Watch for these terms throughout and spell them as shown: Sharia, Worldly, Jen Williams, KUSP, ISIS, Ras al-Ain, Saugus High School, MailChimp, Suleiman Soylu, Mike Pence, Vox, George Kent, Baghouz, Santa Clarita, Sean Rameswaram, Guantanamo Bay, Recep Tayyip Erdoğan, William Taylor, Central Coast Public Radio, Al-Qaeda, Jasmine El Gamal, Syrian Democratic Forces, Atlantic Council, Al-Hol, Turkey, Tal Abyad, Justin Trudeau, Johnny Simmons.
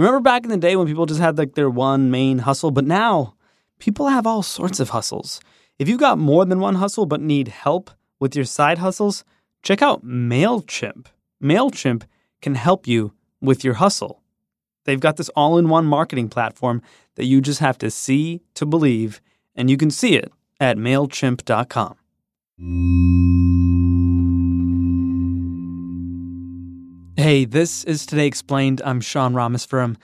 Remember back in the day when people just had like their one main hustle? But now people have all sorts of hustles. If you've got more than one hustle but need help with your side hustles, check out MailChimp. MailChimp can help you with your hustle. They've got this all-in-one marketing platform that you just have to see to believe, and you can see it at MailChimp.com. Hey, this is Today Explained. I'm Sean Rameswaram.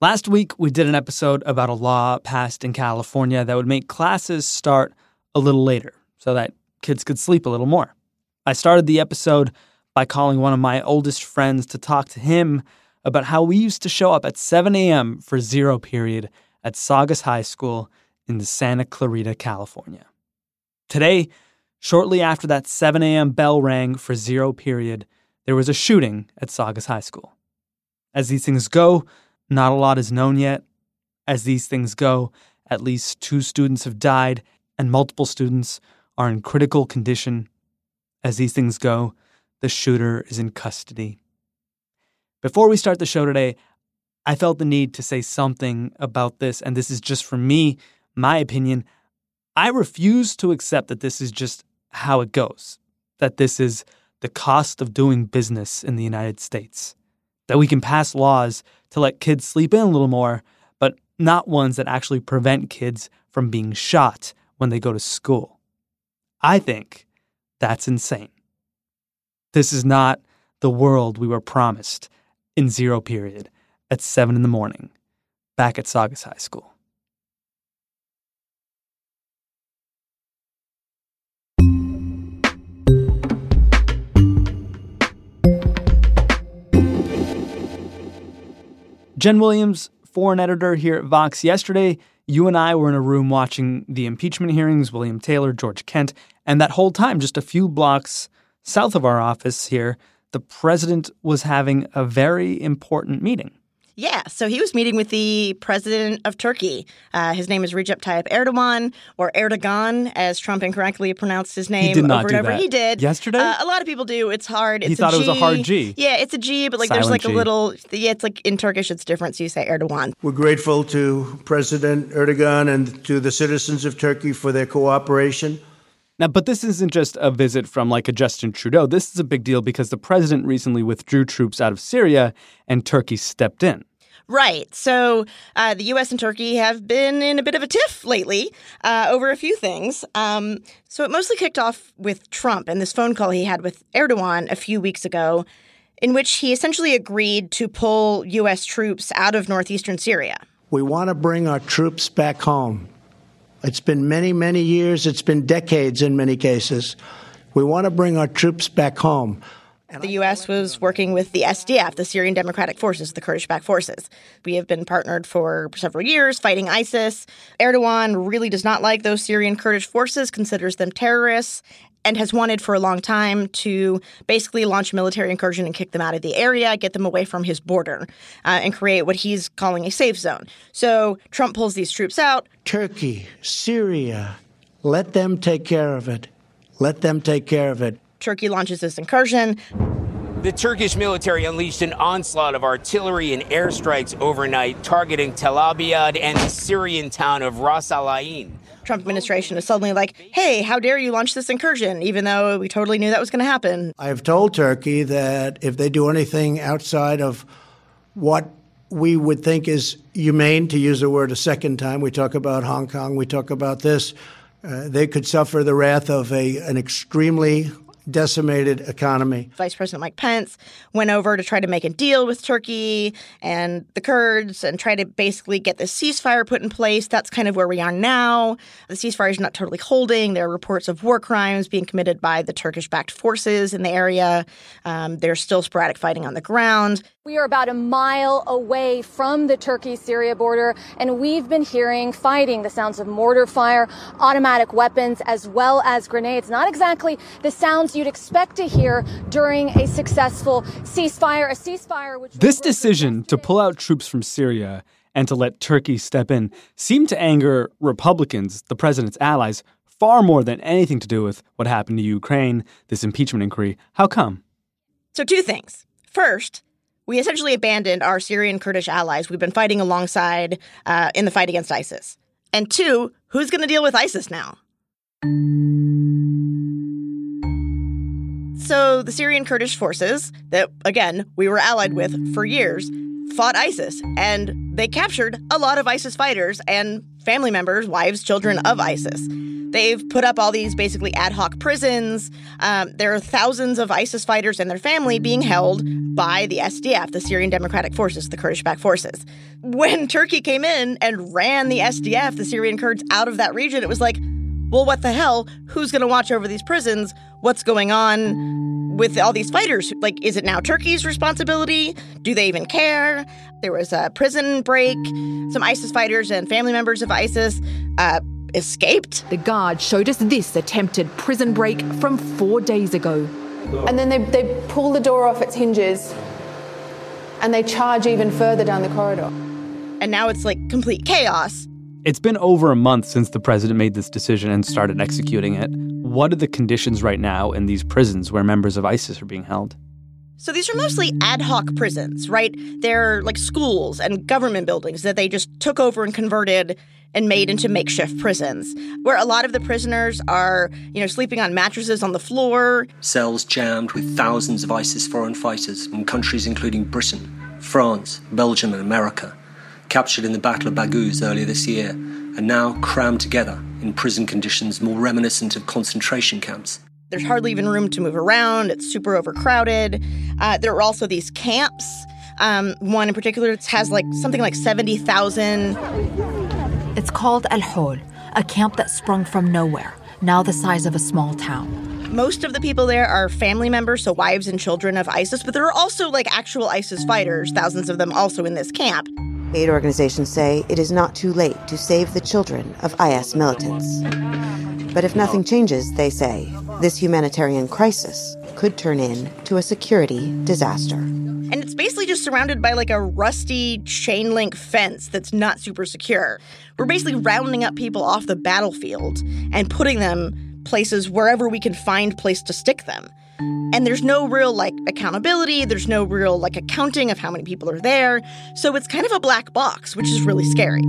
Last week, we did an episode about a law passed in California that would make classes start a little later so that kids could sleep a little more. I started the episode by calling one of my oldest friends to talk to him about how we used to show up at 7 a.m. for zero period at Saugus High School in Santa Clarita, California. Today, shortly after that 7 a.m. bell rang for zero period, there was a shooting at Saugus High School. As these things go, not a lot is known yet. As these things go, at least 2 students have died and multiple students are in critical condition. As these things go, the shooter is in custody. Before we start the show today, I felt the need to say something about this, and this is just from me, my opinion. I refuse to accept that this is just how it goes, that this is the cost of doing business in the United States, that we can pass laws to let kids sleep in a little more, but not ones that actually prevent kids from being shot when they go to school. I think that's insane. This is not the world we were promised in zero period at 7 in the morning back at Saugus High School. Jen Williams, foreign editor here at Vox. Yesterday, you and I were in a room watching the impeachment hearings, William Taylor, George Kent, and that whole time, just a few blocks south of our office here, the president was having a very important meeting. Yeah, so he was meeting with the president of Turkey. His name is Recep Tayyip Erdoğan, or Erdogan, as Trump incorrectly pronounced his name. He did not over do and over. That. He did. Yesterday? A lot of people do. It's hard. It's he thought a G. It was a hard G. Yeah, it's a G, but like silent there's like G. A little – yeah, it's like in Turkish it's different, so you say Erdogan. We're grateful to President Erdogan and to the citizens of Turkey for their cooperation. Now, but this isn't just a visit from like a Justin Trudeau. This is a big deal because the president recently withdrew troops out of Syria and Turkey stepped in. Right. So the U.S. and Turkey have been in a bit of a tiff lately over a few things. So it mostly kicked off with Trump and this phone call he had with Erdogan a few weeks ago in which he essentially agreed to pull U.S. troops out of northeastern Syria. We want to bring our troops back home. It's been many, many years. It's been decades in many cases. We want to bring our troops back home. And the U.S. was working with the SDF, the Syrian Democratic Forces, the Kurdish-backed forces. We have been partnered for several years fighting ISIS. Erdogan really does not like those Syrian Kurdish forces, considers them terrorists, and has wanted for a long time to basically launch a military incursion and kick them out of the area, get them away from his border, and create what he's calling a safe zone. So Trump pulls these troops out. Turkey, Syria, let them take care of it. Let them take care of it. Turkey launches this incursion. The Turkish military unleashed an onslaught of artillery and airstrikes overnight, targeting Tal Abyad and the Syrian town of Ras al-Ain. Trump administration is suddenly like, hey, how dare you launch this incursion, even though we totally knew that was going to happen. I've told Turkey that if they do anything outside of what we would think is humane, to use the word a second time, we talk about Hong Kong, we talk about this, they could suffer the wrath of an extremely decimated economy. Vice President Mike Pence went over to try to make a deal with Turkey and the Kurds and try to basically get the ceasefire put in place. That's kind of where we are now. The ceasefire is not totally holding. There are reports of war crimes being committed by the Turkish-backed forces in the area. There's still sporadic fighting on the ground. We are about a mile away from the Turkey-Syria border, and we've been hearing fighting, the sounds of mortar fire, automatic weapons, as well as grenades. Not exactly the sounds you'd expect to hear during a successful ceasefire, which this decision to pull out troops from Syria and to let Turkey step in seemed to anger Republicans, the president's allies, far more than anything to do with what happened to Ukraine, this impeachment inquiry. How come? So two things. First, We essentially abandoned our Syrian Kurdish allies we've been fighting alongside in the fight against ISIS. And two, who's going to deal with ISIS now? So the Syrian Kurdish forces that, again, we were allied with for years fought ISIS, and they captured a lot of ISIS fighters and family members, wives, children of ISIS. They've put up all these basically ad hoc prisons. There are thousands of ISIS fighters and their family being held by the SDF, the Syrian Democratic Forces, the Kurdish-backed forces. When Turkey came in and ran the SDF, the Syrian Kurds, out of that region, it was like, well, what the hell? Who's going to watch over these prisons? What's going on with all these fighters? Like, is it now Turkey's responsibility? Do they even care? There was a prison break. Some ISIS fighters and family members of ISIS escaped. The guard showed us this attempted prison break from 4 days ago. And then they pull the door off its hinges and they charge even further down the corridor. And now it's like complete chaos. It's been over a month since the president made this decision and started executing it. What are the conditions right now in these prisons where members of ISIS are being held? So these are mostly ad hoc prisons, right? They're like schools and government buildings that they just took over and converted and made into makeshift prisons, where a lot of the prisoners are, sleeping on mattresses on the floor. Cells jammed with thousands of ISIS foreign fighters from countries including Britain, France, Belgium, and America, captured in the Battle of Baghouz earlier this year, and now crammed together in prison conditions more reminiscent of concentration camps. There's hardly even room to move around. It's super overcrowded. There are also these camps. One in particular has something like 70,000. It's called Al-Hol, a camp that sprung from nowhere, now the size of a small town. Most of the people there are family members, so wives and children of ISIS, but there are also actual ISIS fighters, thousands of them also in this camp. Aid organizations say it is not too late to save the children of IS militants. But if nothing changes, they say, this humanitarian crisis could turn into a security disaster. And it's basically just surrounded by a rusty chain link fence that's not super secure. We're basically rounding up people off the battlefield and putting them places wherever we can find place to stick them. And there's no real, accountability. There's no real, accounting of how many people are there. So it's kind of a black box, which is really scary.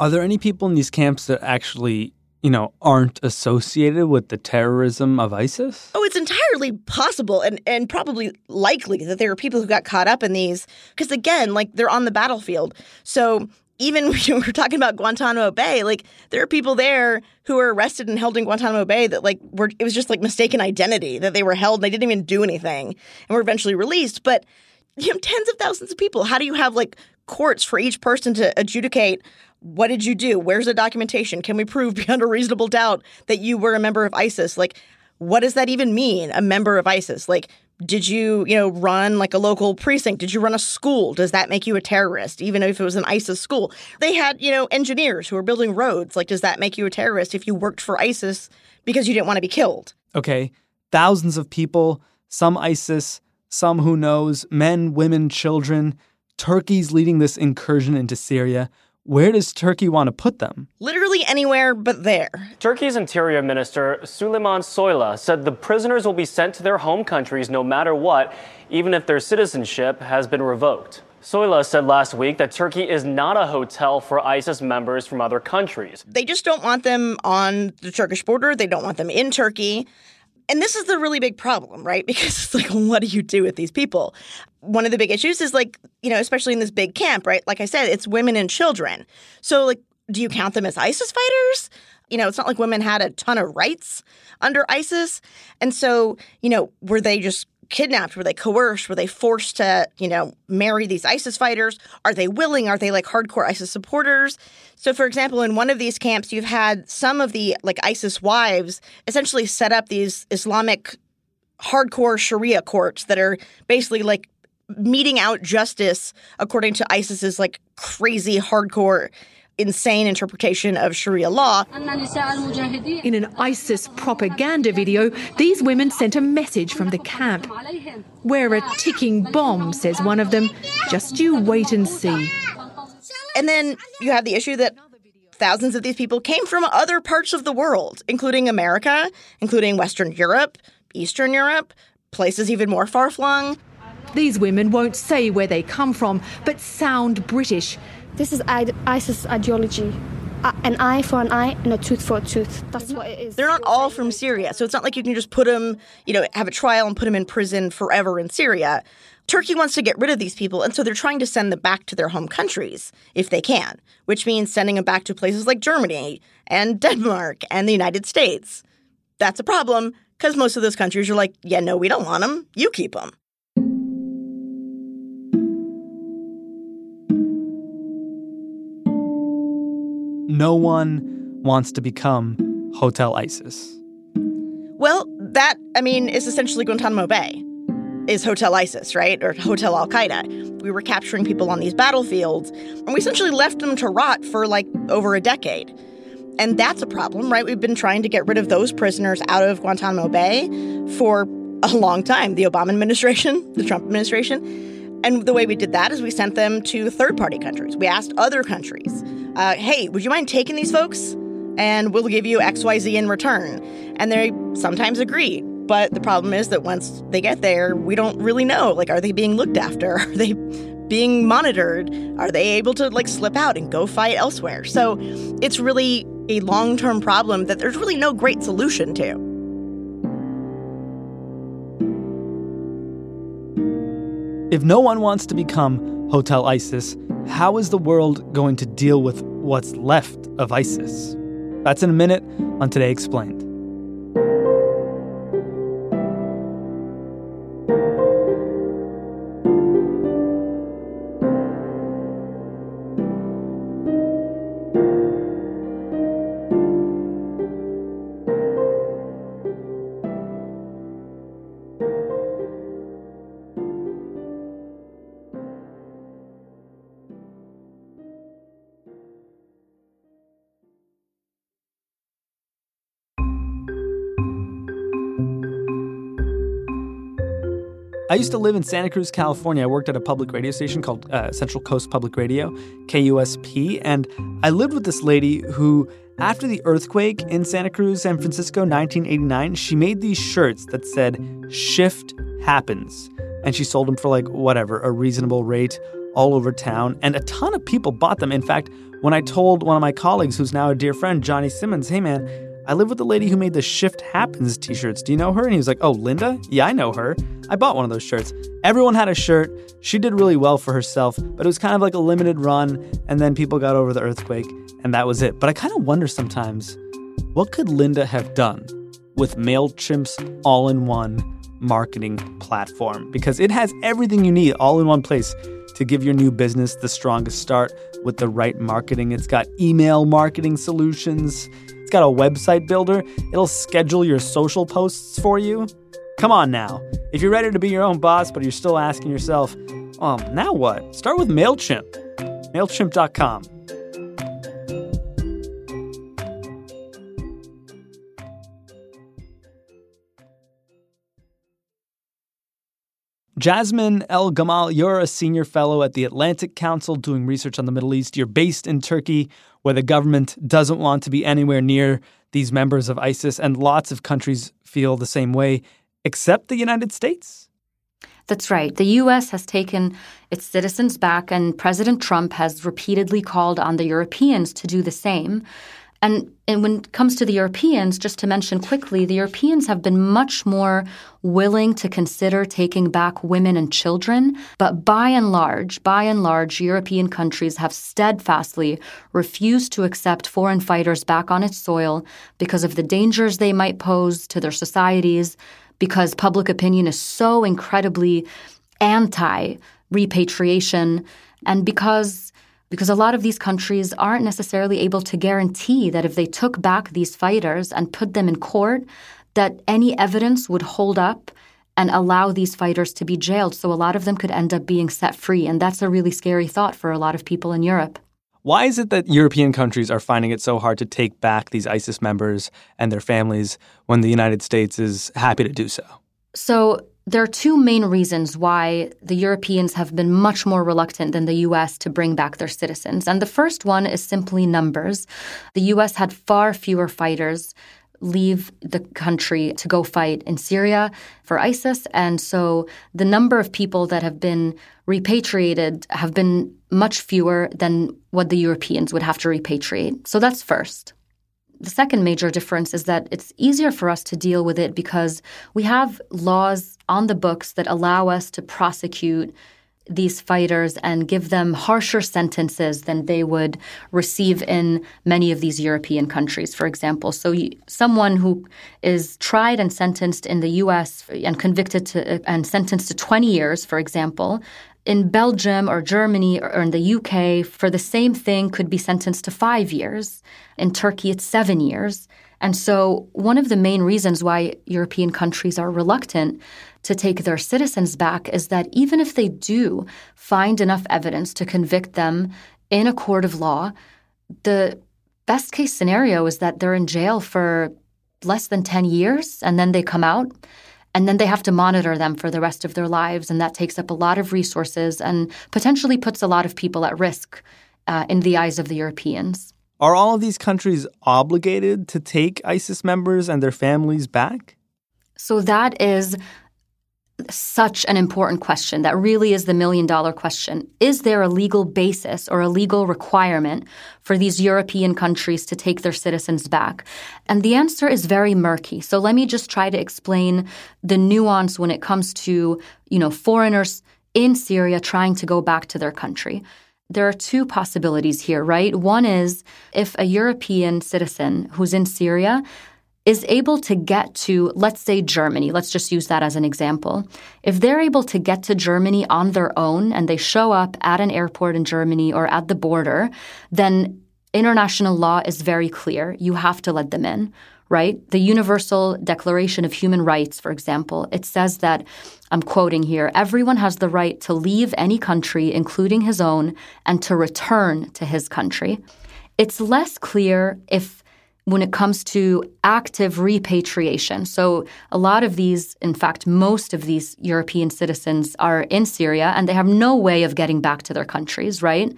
Are there any people in these camps that actually, aren't associated with the terrorism of ISIS? Oh, it's entirely possible and probably likely that there are people who got caught up in these. Because, again, they're on the battlefield. So even when we're talking about Guantanamo Bay, there are people there who were arrested and held in Guantanamo Bay that, it was just, mistaken identity, that they were held and they didn't even do anything and were eventually released. But, tens of thousands of people. How do you have, courts for each person to adjudicate what did you do? Where's the documentation? Can we prove beyond a reasonable doubt that you were a member of ISIS? What does that even mean, a member of ISIS? Did you, run a local precinct? Did you run a school? Does that make you a terrorist, even if it was an ISIS school? They had, engineers who were building roads. Does that make you a terrorist if you worked for ISIS because you didn't want to be killed? Okay, thousands of people, some ISIS, some who knows, men, women, children. Turkey's leading this incursion into Syria. Where does Turkey want to put them? Literally anywhere but there. Turkey's Interior Minister Suleiman Soylu said the prisoners will be sent to their home countries no matter what, even if their citizenship has been revoked. Soylu said last week that Turkey is not a hotel for ISIS members from other countries. They just don't want them on the Turkish border. They don't want them in Turkey. And this is the really big problem, right? Because it's what do you do with these people? One of the big issues is especially in this big camp, right? Like I said, it's women and children. So do you count them as ISIS fighters? It's not like women had a ton of rights under ISIS. And so, were they just kidnapped? Were they coerced? Were they forced to, marry these ISIS fighters? Are they willing? Are they hardcore ISIS supporters? So, for example, in one of these camps, you've had some of the ISIS wives essentially set up these Islamic hardcore Sharia courts that are basically meeting out justice according to ISIS's crazy hardcore insane interpretation of Sharia law. In an ISIS propaganda video, these women sent a message from the camp. "We're a ticking bomb," says one of them. "Just you wait and see." And then you have the issue that thousands of these people came from other parts of the world, including America, including Western Europe, Eastern Europe, places even more far-flung. These women won't say where they come from, but sound British. This is ISIS ideology. An eye for an eye and a tooth for a tooth. That's what it is. They're not all from Syria, so it's not like you can just put them, have a trial and put them in prison forever in Syria. Turkey wants to get rid of these people, and so they're trying to send them back to their home countries if they can, which means sending them back to places like Germany and Denmark and the United States. That's a problem because most of those countries are like, yeah, no, we don't want them. You keep them. No one wants to become Hotel ISIS. Well, that, is essentially Guantanamo Bay, is Hotel ISIS, right? Or Hotel Al-Qaeda. We were capturing people on these battlefields, and we essentially left them to rot for, over a decade. And that's a problem, right? We've been trying to get rid of those prisoners out of Guantanamo Bay for a long time, the Obama administration, the Trump administration. And the way we did that is we sent them to third-party countries. We asked other countries, hey, would you mind taking these folks? And we'll give you X, Y, Z in return. And they sometimes agree. But the problem is that once they get there, we don't really know. Are they being looked after? Are they being monitored? Are they able to, slip out and go fight elsewhere? So it's really a long-term problem that there's really no great solution to. If no one wants to become Hotel ISIS, how is the world going to deal with what's left of ISIS? That's in a minute on Today Explained. I used to live in Santa Cruz, California. I worked at a public radio station called Central Coast Public Radio, KUSP, and I lived with this lady who, after the earthquake in Santa Cruz, San Francisco, 1989, she made these shirts that said, "Shift Happens," and she sold them for, a reasonable rate all over town, and a ton of people bought them. In fact, when I told one of my colleagues, who's now a dear friend, Johnny Simmons, hey, man, I live with the lady who made the Shift Happens t-shirts. Do you know her? And he was like, oh, Linda? Yeah, I know her. I bought one of those shirts. Everyone had a shirt. She did really well for herself, but it was kind of a limited run, and then people got over the earthquake, and that was it. But I kind of wonder sometimes, what could Linda have done with MailChimp's all-in-one marketing platform? Because it has everything you need all in one place to give your new business the strongest start with the right marketing. It's got email marketing solutions. It's got a website builder. It'll schedule your social posts for you. Come on now. If you're ready to be your own boss, but you're still asking yourself, now what? Start with MailChimp. MailChimp.com. Jasmine El Gamal, you're a senior fellow at the Atlantic Council doing research on the Middle East. You're based in Turkey, where the government doesn't want to be anywhere near these members of ISIS, and lots of countries feel the same way, except the United States. That's right. The U.S. has taken its citizens back, and President Trump has repeatedly called on the Europeans to do the same. And when it comes to the Europeans, just to mention quickly, the Europeans have been much more willing to consider taking back women and children. But by and large, European countries have steadfastly refused to accept foreign fighters back on its soil because of the dangers they might pose to their societies, because public opinion is so incredibly anti-repatriation, and because a lot of these countries aren't necessarily able to guarantee that if they took back these fighters and put them in court, that any evidence would hold up and allow these fighters to be jailed. So a lot of them could end up being set free. And that's a really scary thought for a lot of people in Europe. Why is it that European countries are finding it so hard to take back these ISIS members and their families when the United States is happy to do so? So there are two main reasons why the Europeans have been much more reluctant than the U.S. to bring back their citizens. And the first one is simply numbers. The U.S. had far fewer fighters leave the country to go fight in Syria for ISIS. And so the number of people that have been repatriated have been much fewer than what the Europeans would have to repatriate. So that's first. The second major difference is that it's easier for us to deal with it because we have laws on the books that allow us to prosecute these fighters and give them harsher sentences than they would receive in many of these European countries, for example. So someone who is tried and sentenced in the U.S. and convicted to and sentenced to 20 years, for example, in Belgium or Germany or in the UK, for the same thing could be sentenced to 5 years. In Turkey, it's 7 years. And so one of the main reasons why European countries are reluctant to take their citizens back is that even if they do find enough evidence to convict them in a court of law, the best case scenario is that they're in jail for less than 10 years and then they come out. And then they have to monitor them for the rest of their lives, and that takes up a lot of resources and potentially puts a lot of people at risk in the eyes of the Europeans. Are all of these countries obligated to take ISIS members and their families back? So that is such an important question. That really is the million-dollar question. Is there a legal basis or a legal requirement for these European countries to take their citizens back? And the answer is very murky. So let me just try to explain the nuance when it comes to, foreigners in Syria trying to go back to their country. There are two possibilities here, right? One is if a European citizen who's in Syria is able to get to, let's say, Germany. Let's just use that as an example. If they're able to get to Germany on their own and they show up at an airport in Germany or at the border, then international law is very clear. You have to let them in, right? The Universal Declaration of Human Rights, for example, it says that, I'm quoting here, everyone has the right to leave any country, including his own, and to return to his country. It's less clear when it comes to active repatriation. So a lot of these, in fact, most of these European citizens are in Syria, and they have no way of getting back to their countries, right?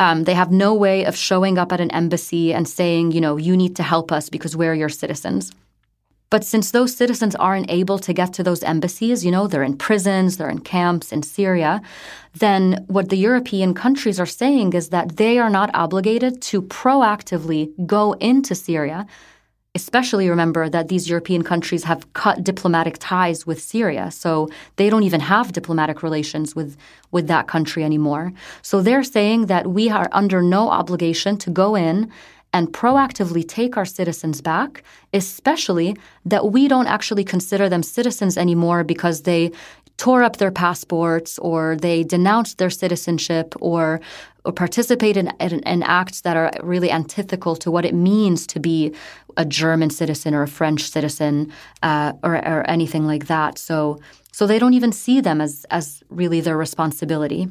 They have no way of showing up at an embassy and saying, you need to help us because we're your citizens. But since those citizens aren't able to get to those embassies, they're in prisons, they're in camps in Syria, then what the European countries are saying is that they are not obligated to proactively go into Syria, especially remember that these European countries have cut diplomatic ties with Syria, so they don't even have diplomatic relations with that country anymore. So they're saying that we are under no obligation to go in and proactively take our citizens back, especially that we don't actually consider them citizens anymore because they tore up their passports or they denounced their citizenship or participated in acts that are really antithetical to what it means to be a German citizen or a French citizen or anything like that. So they don't even see them as really their responsibility.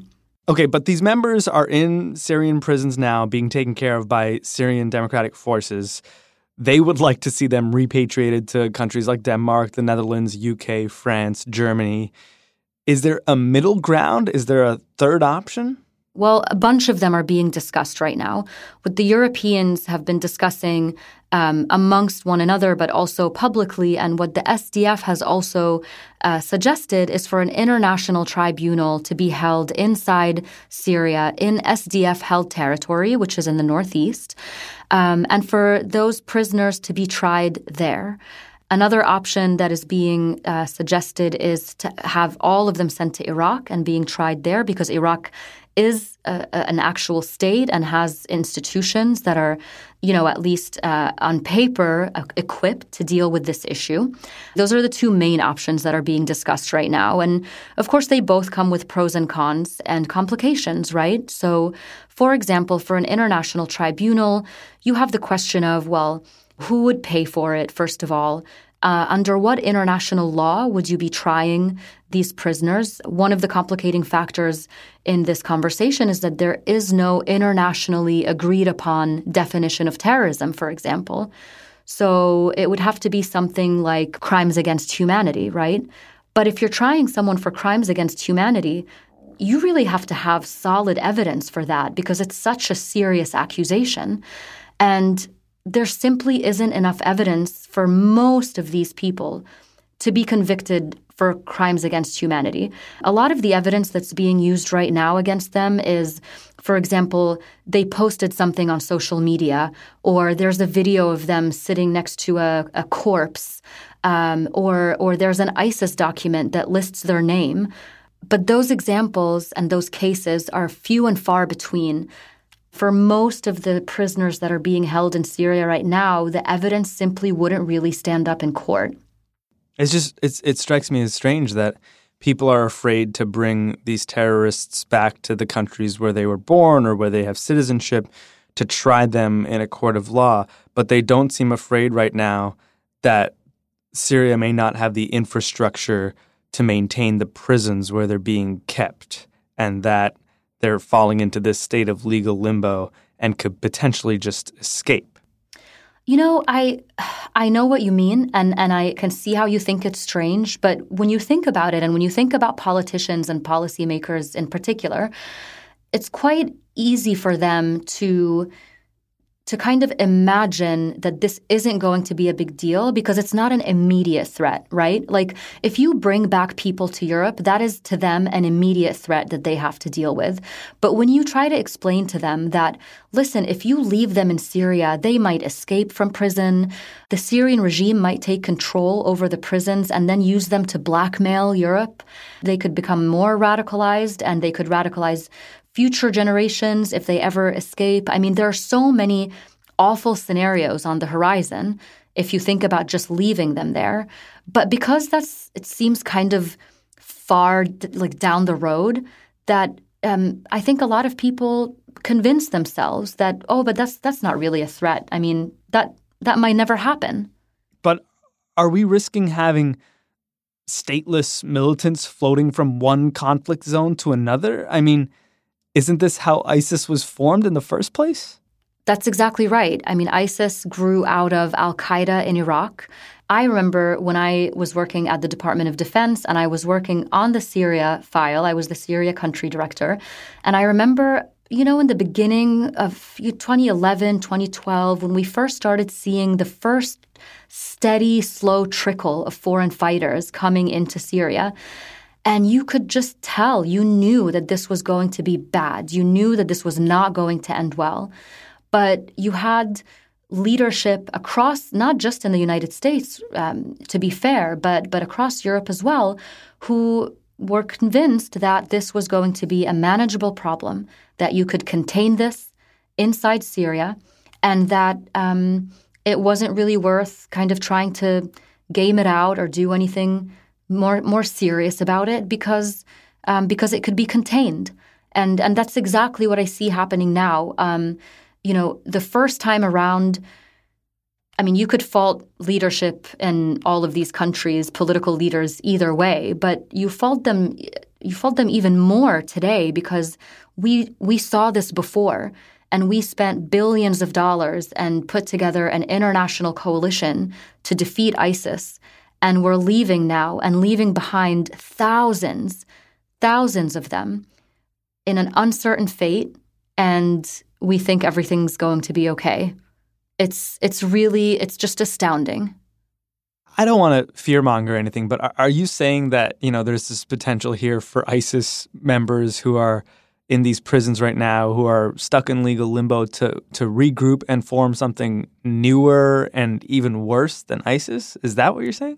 Okay, but these members are in Syrian prisons now, being taken care of by Syrian Democratic Forces. They would like to see them repatriated to countries like Denmark, the Netherlands, UK, France, Germany. Is there a middle ground? Is there a third option? Well, a bunch of them are being discussed right now. What the Europeans have been discussing amongst one another, but also publicly, and what the SDF has also suggested is for an international tribunal to be held inside Syria in SDF-held territory, which is in the northeast, and for those prisoners to be tried there. Another option that is being suggested is to have all of them sent to Iraq and being tried there because Iraq is an actual state and has institutions that are, at least on paper, equipped to deal with this issue. Those are the two main options that are being discussed right now. And, of course, they both come with pros and cons and complications, right? So, for example, for an international tribunal, you have the question of, who would pay for it, first of all? Under what international law would you be trying these prisoners? One of the complicating factors in this conversation is that there is no internationally agreed upon definition of terrorism, for example. So it would have to be something like crimes against humanity, right? But if you're trying someone for crimes against humanity, you really have to have solid evidence for that because it's such a serious accusation. And there simply isn't enough evidence for most of these people to be convicted for crimes against humanity. A lot of the evidence that's being used right now against them is, for example, they posted something on social media, or there's a video of them sitting next to a corpse, or there's an ISIS document that lists their name. But those examples and those cases are few and far between. For most of the prisoners that are being held in Syria right now, the evidence simply wouldn't really stand up in court. It's just it strikes me as strange that people are afraid to bring these terrorists back to the countries where they were born or where they have citizenship to try them in a court of law. But they don't seem afraid right now that Syria may not have the infrastructure to maintain the prisons where they're being kept, and that they're falling into this state of legal limbo and could potentially just escape. You know, I know what you mean, and I can see how you think it's strange. But when you think about it, and when you think about politicians and policymakers in particular, it's quite easy for them to kind of imagine that this isn't going to be a big deal because it's not an immediate threat, right? Like, if you bring back people to Europe, that is to them an immediate threat that they have to deal with. But when you try to explain to them that, listen, if you leave them in Syria, they might escape from prison. The Syrian regime might take control over the prisons and then use them to blackmail Europe. They could become more radicalized, and they could radicalize future generations if they ever escape. I mean, there are so many awful scenarios on the horizon if you think about just leaving them there. But because it seems kind of far, like down the road, that I think a lot of people convince themselves that, oh, but that's not really a threat. I mean, that might never happen. But are we risking having stateless militants floating from one conflict zone to another? I mean, isn't this how ISIS was formed in the first place? That's exactly right. I mean, ISIS grew out of al-Qaeda in Iraq. I remember when I was working at the Department of Defense and I was working on the Syria file. I was the Syria country director. And I remember, you know, in the beginning of 2011, 2012, when we first started seeing the first steady, slow trickle of foreign fighters coming into Syria. And you could just tell, you knew that this was going to be bad. You knew that this was not going to end well. But you had leadership across, not just in the United States, to be fair, but across Europe as well, who were convinced that this was going to be a manageable problem, that you could contain this inside Syria, and that it wasn't really worth kind of trying to game it out or do anything more serious about it because it could be contained. And that's exactly what I see happening now. You know, the first time around, I mean, you could fault leadership in all of these countries, political leaders either way, but you fault them even more today because we saw this before, and we spent billions of dollars and put together an international coalition to defeat ISIS. And we're leaving now and leaving behind thousands of them in an uncertain fate, and we think everything's going to be okay. It's just astounding. I don't want to fearmonger anything, but are you saying that, you know, there's this potential here for ISIS members who are in these prisons right now, who are stuck in legal limbo, to regroup and form something newer and even worse than ISIS? Is that what you're saying?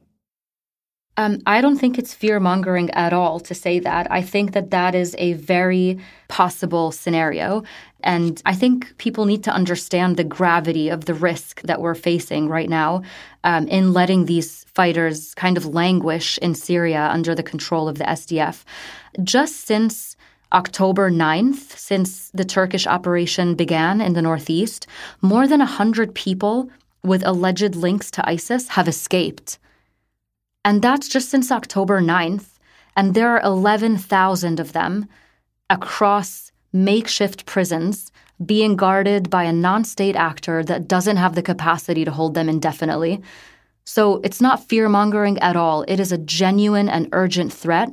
I don't think it's fear-mongering at all to say that. I think that is a very possible scenario. And I think people need to understand the gravity of the risk that we're facing right now in letting these fighters kind of languish in Syria under the control of the SDF. Just since October 9th, since the Turkish operation began in the northeast, more than 100 people with alleged links to ISIS have escaped. And that's just since October 9th. And there are 11,000 of them across makeshift prisons being guarded by a non-state actor that doesn't have the capacity to hold them indefinitely. So it's not fear-mongering at all. It is a genuine and urgent threat.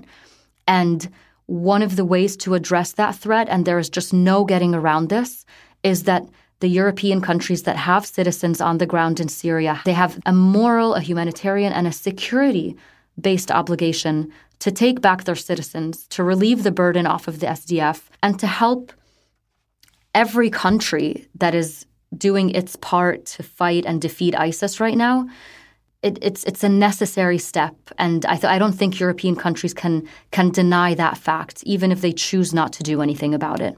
And one of the ways to address that threat, and there is just no getting around this, is that the European countries that have citizens on the ground in Syria, they have a moral, a humanitarian, and a security-based obligation to take back their citizens, to relieve the burden off of the SDF, and to help every country that is doing its part to fight and defeat ISIS right now. It's a necessary step, and I don't think European countries can deny that fact, even if they choose not to do anything about it.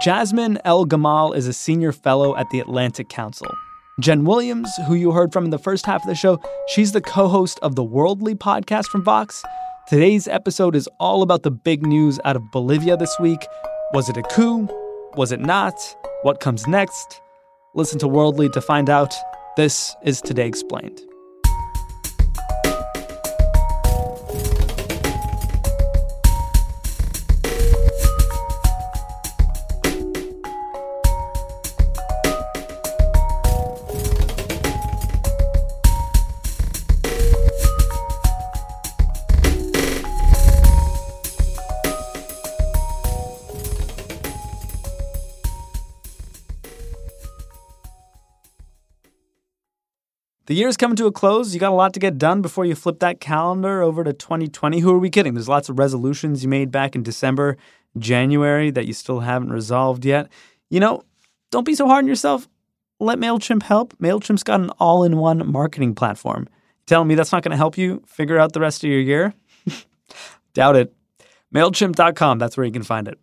Jasmine El Gamal is a senior fellow at the Atlantic Council. Jen Williams, who you heard from in the first half of the show, she's the co-host of the Worldly podcast from Vox. Today's episode is all about the big news out of Bolivia this week. Was it a coup? Was it not? What comes next? Listen to Worldly to find out. This is Today Explained. The year's coming to a close. You got a lot to get done before you flip that calendar over to 2020. Who are we kidding? There's lots of resolutions you made back in December, January that you still haven't resolved yet. You know, don't be so hard on yourself. Let MailChimp help. MailChimp's got an all-in-one marketing platform. Telling me that's not going to help you figure out the rest of your year? Doubt it. MailChimp.com, that's where you can find it.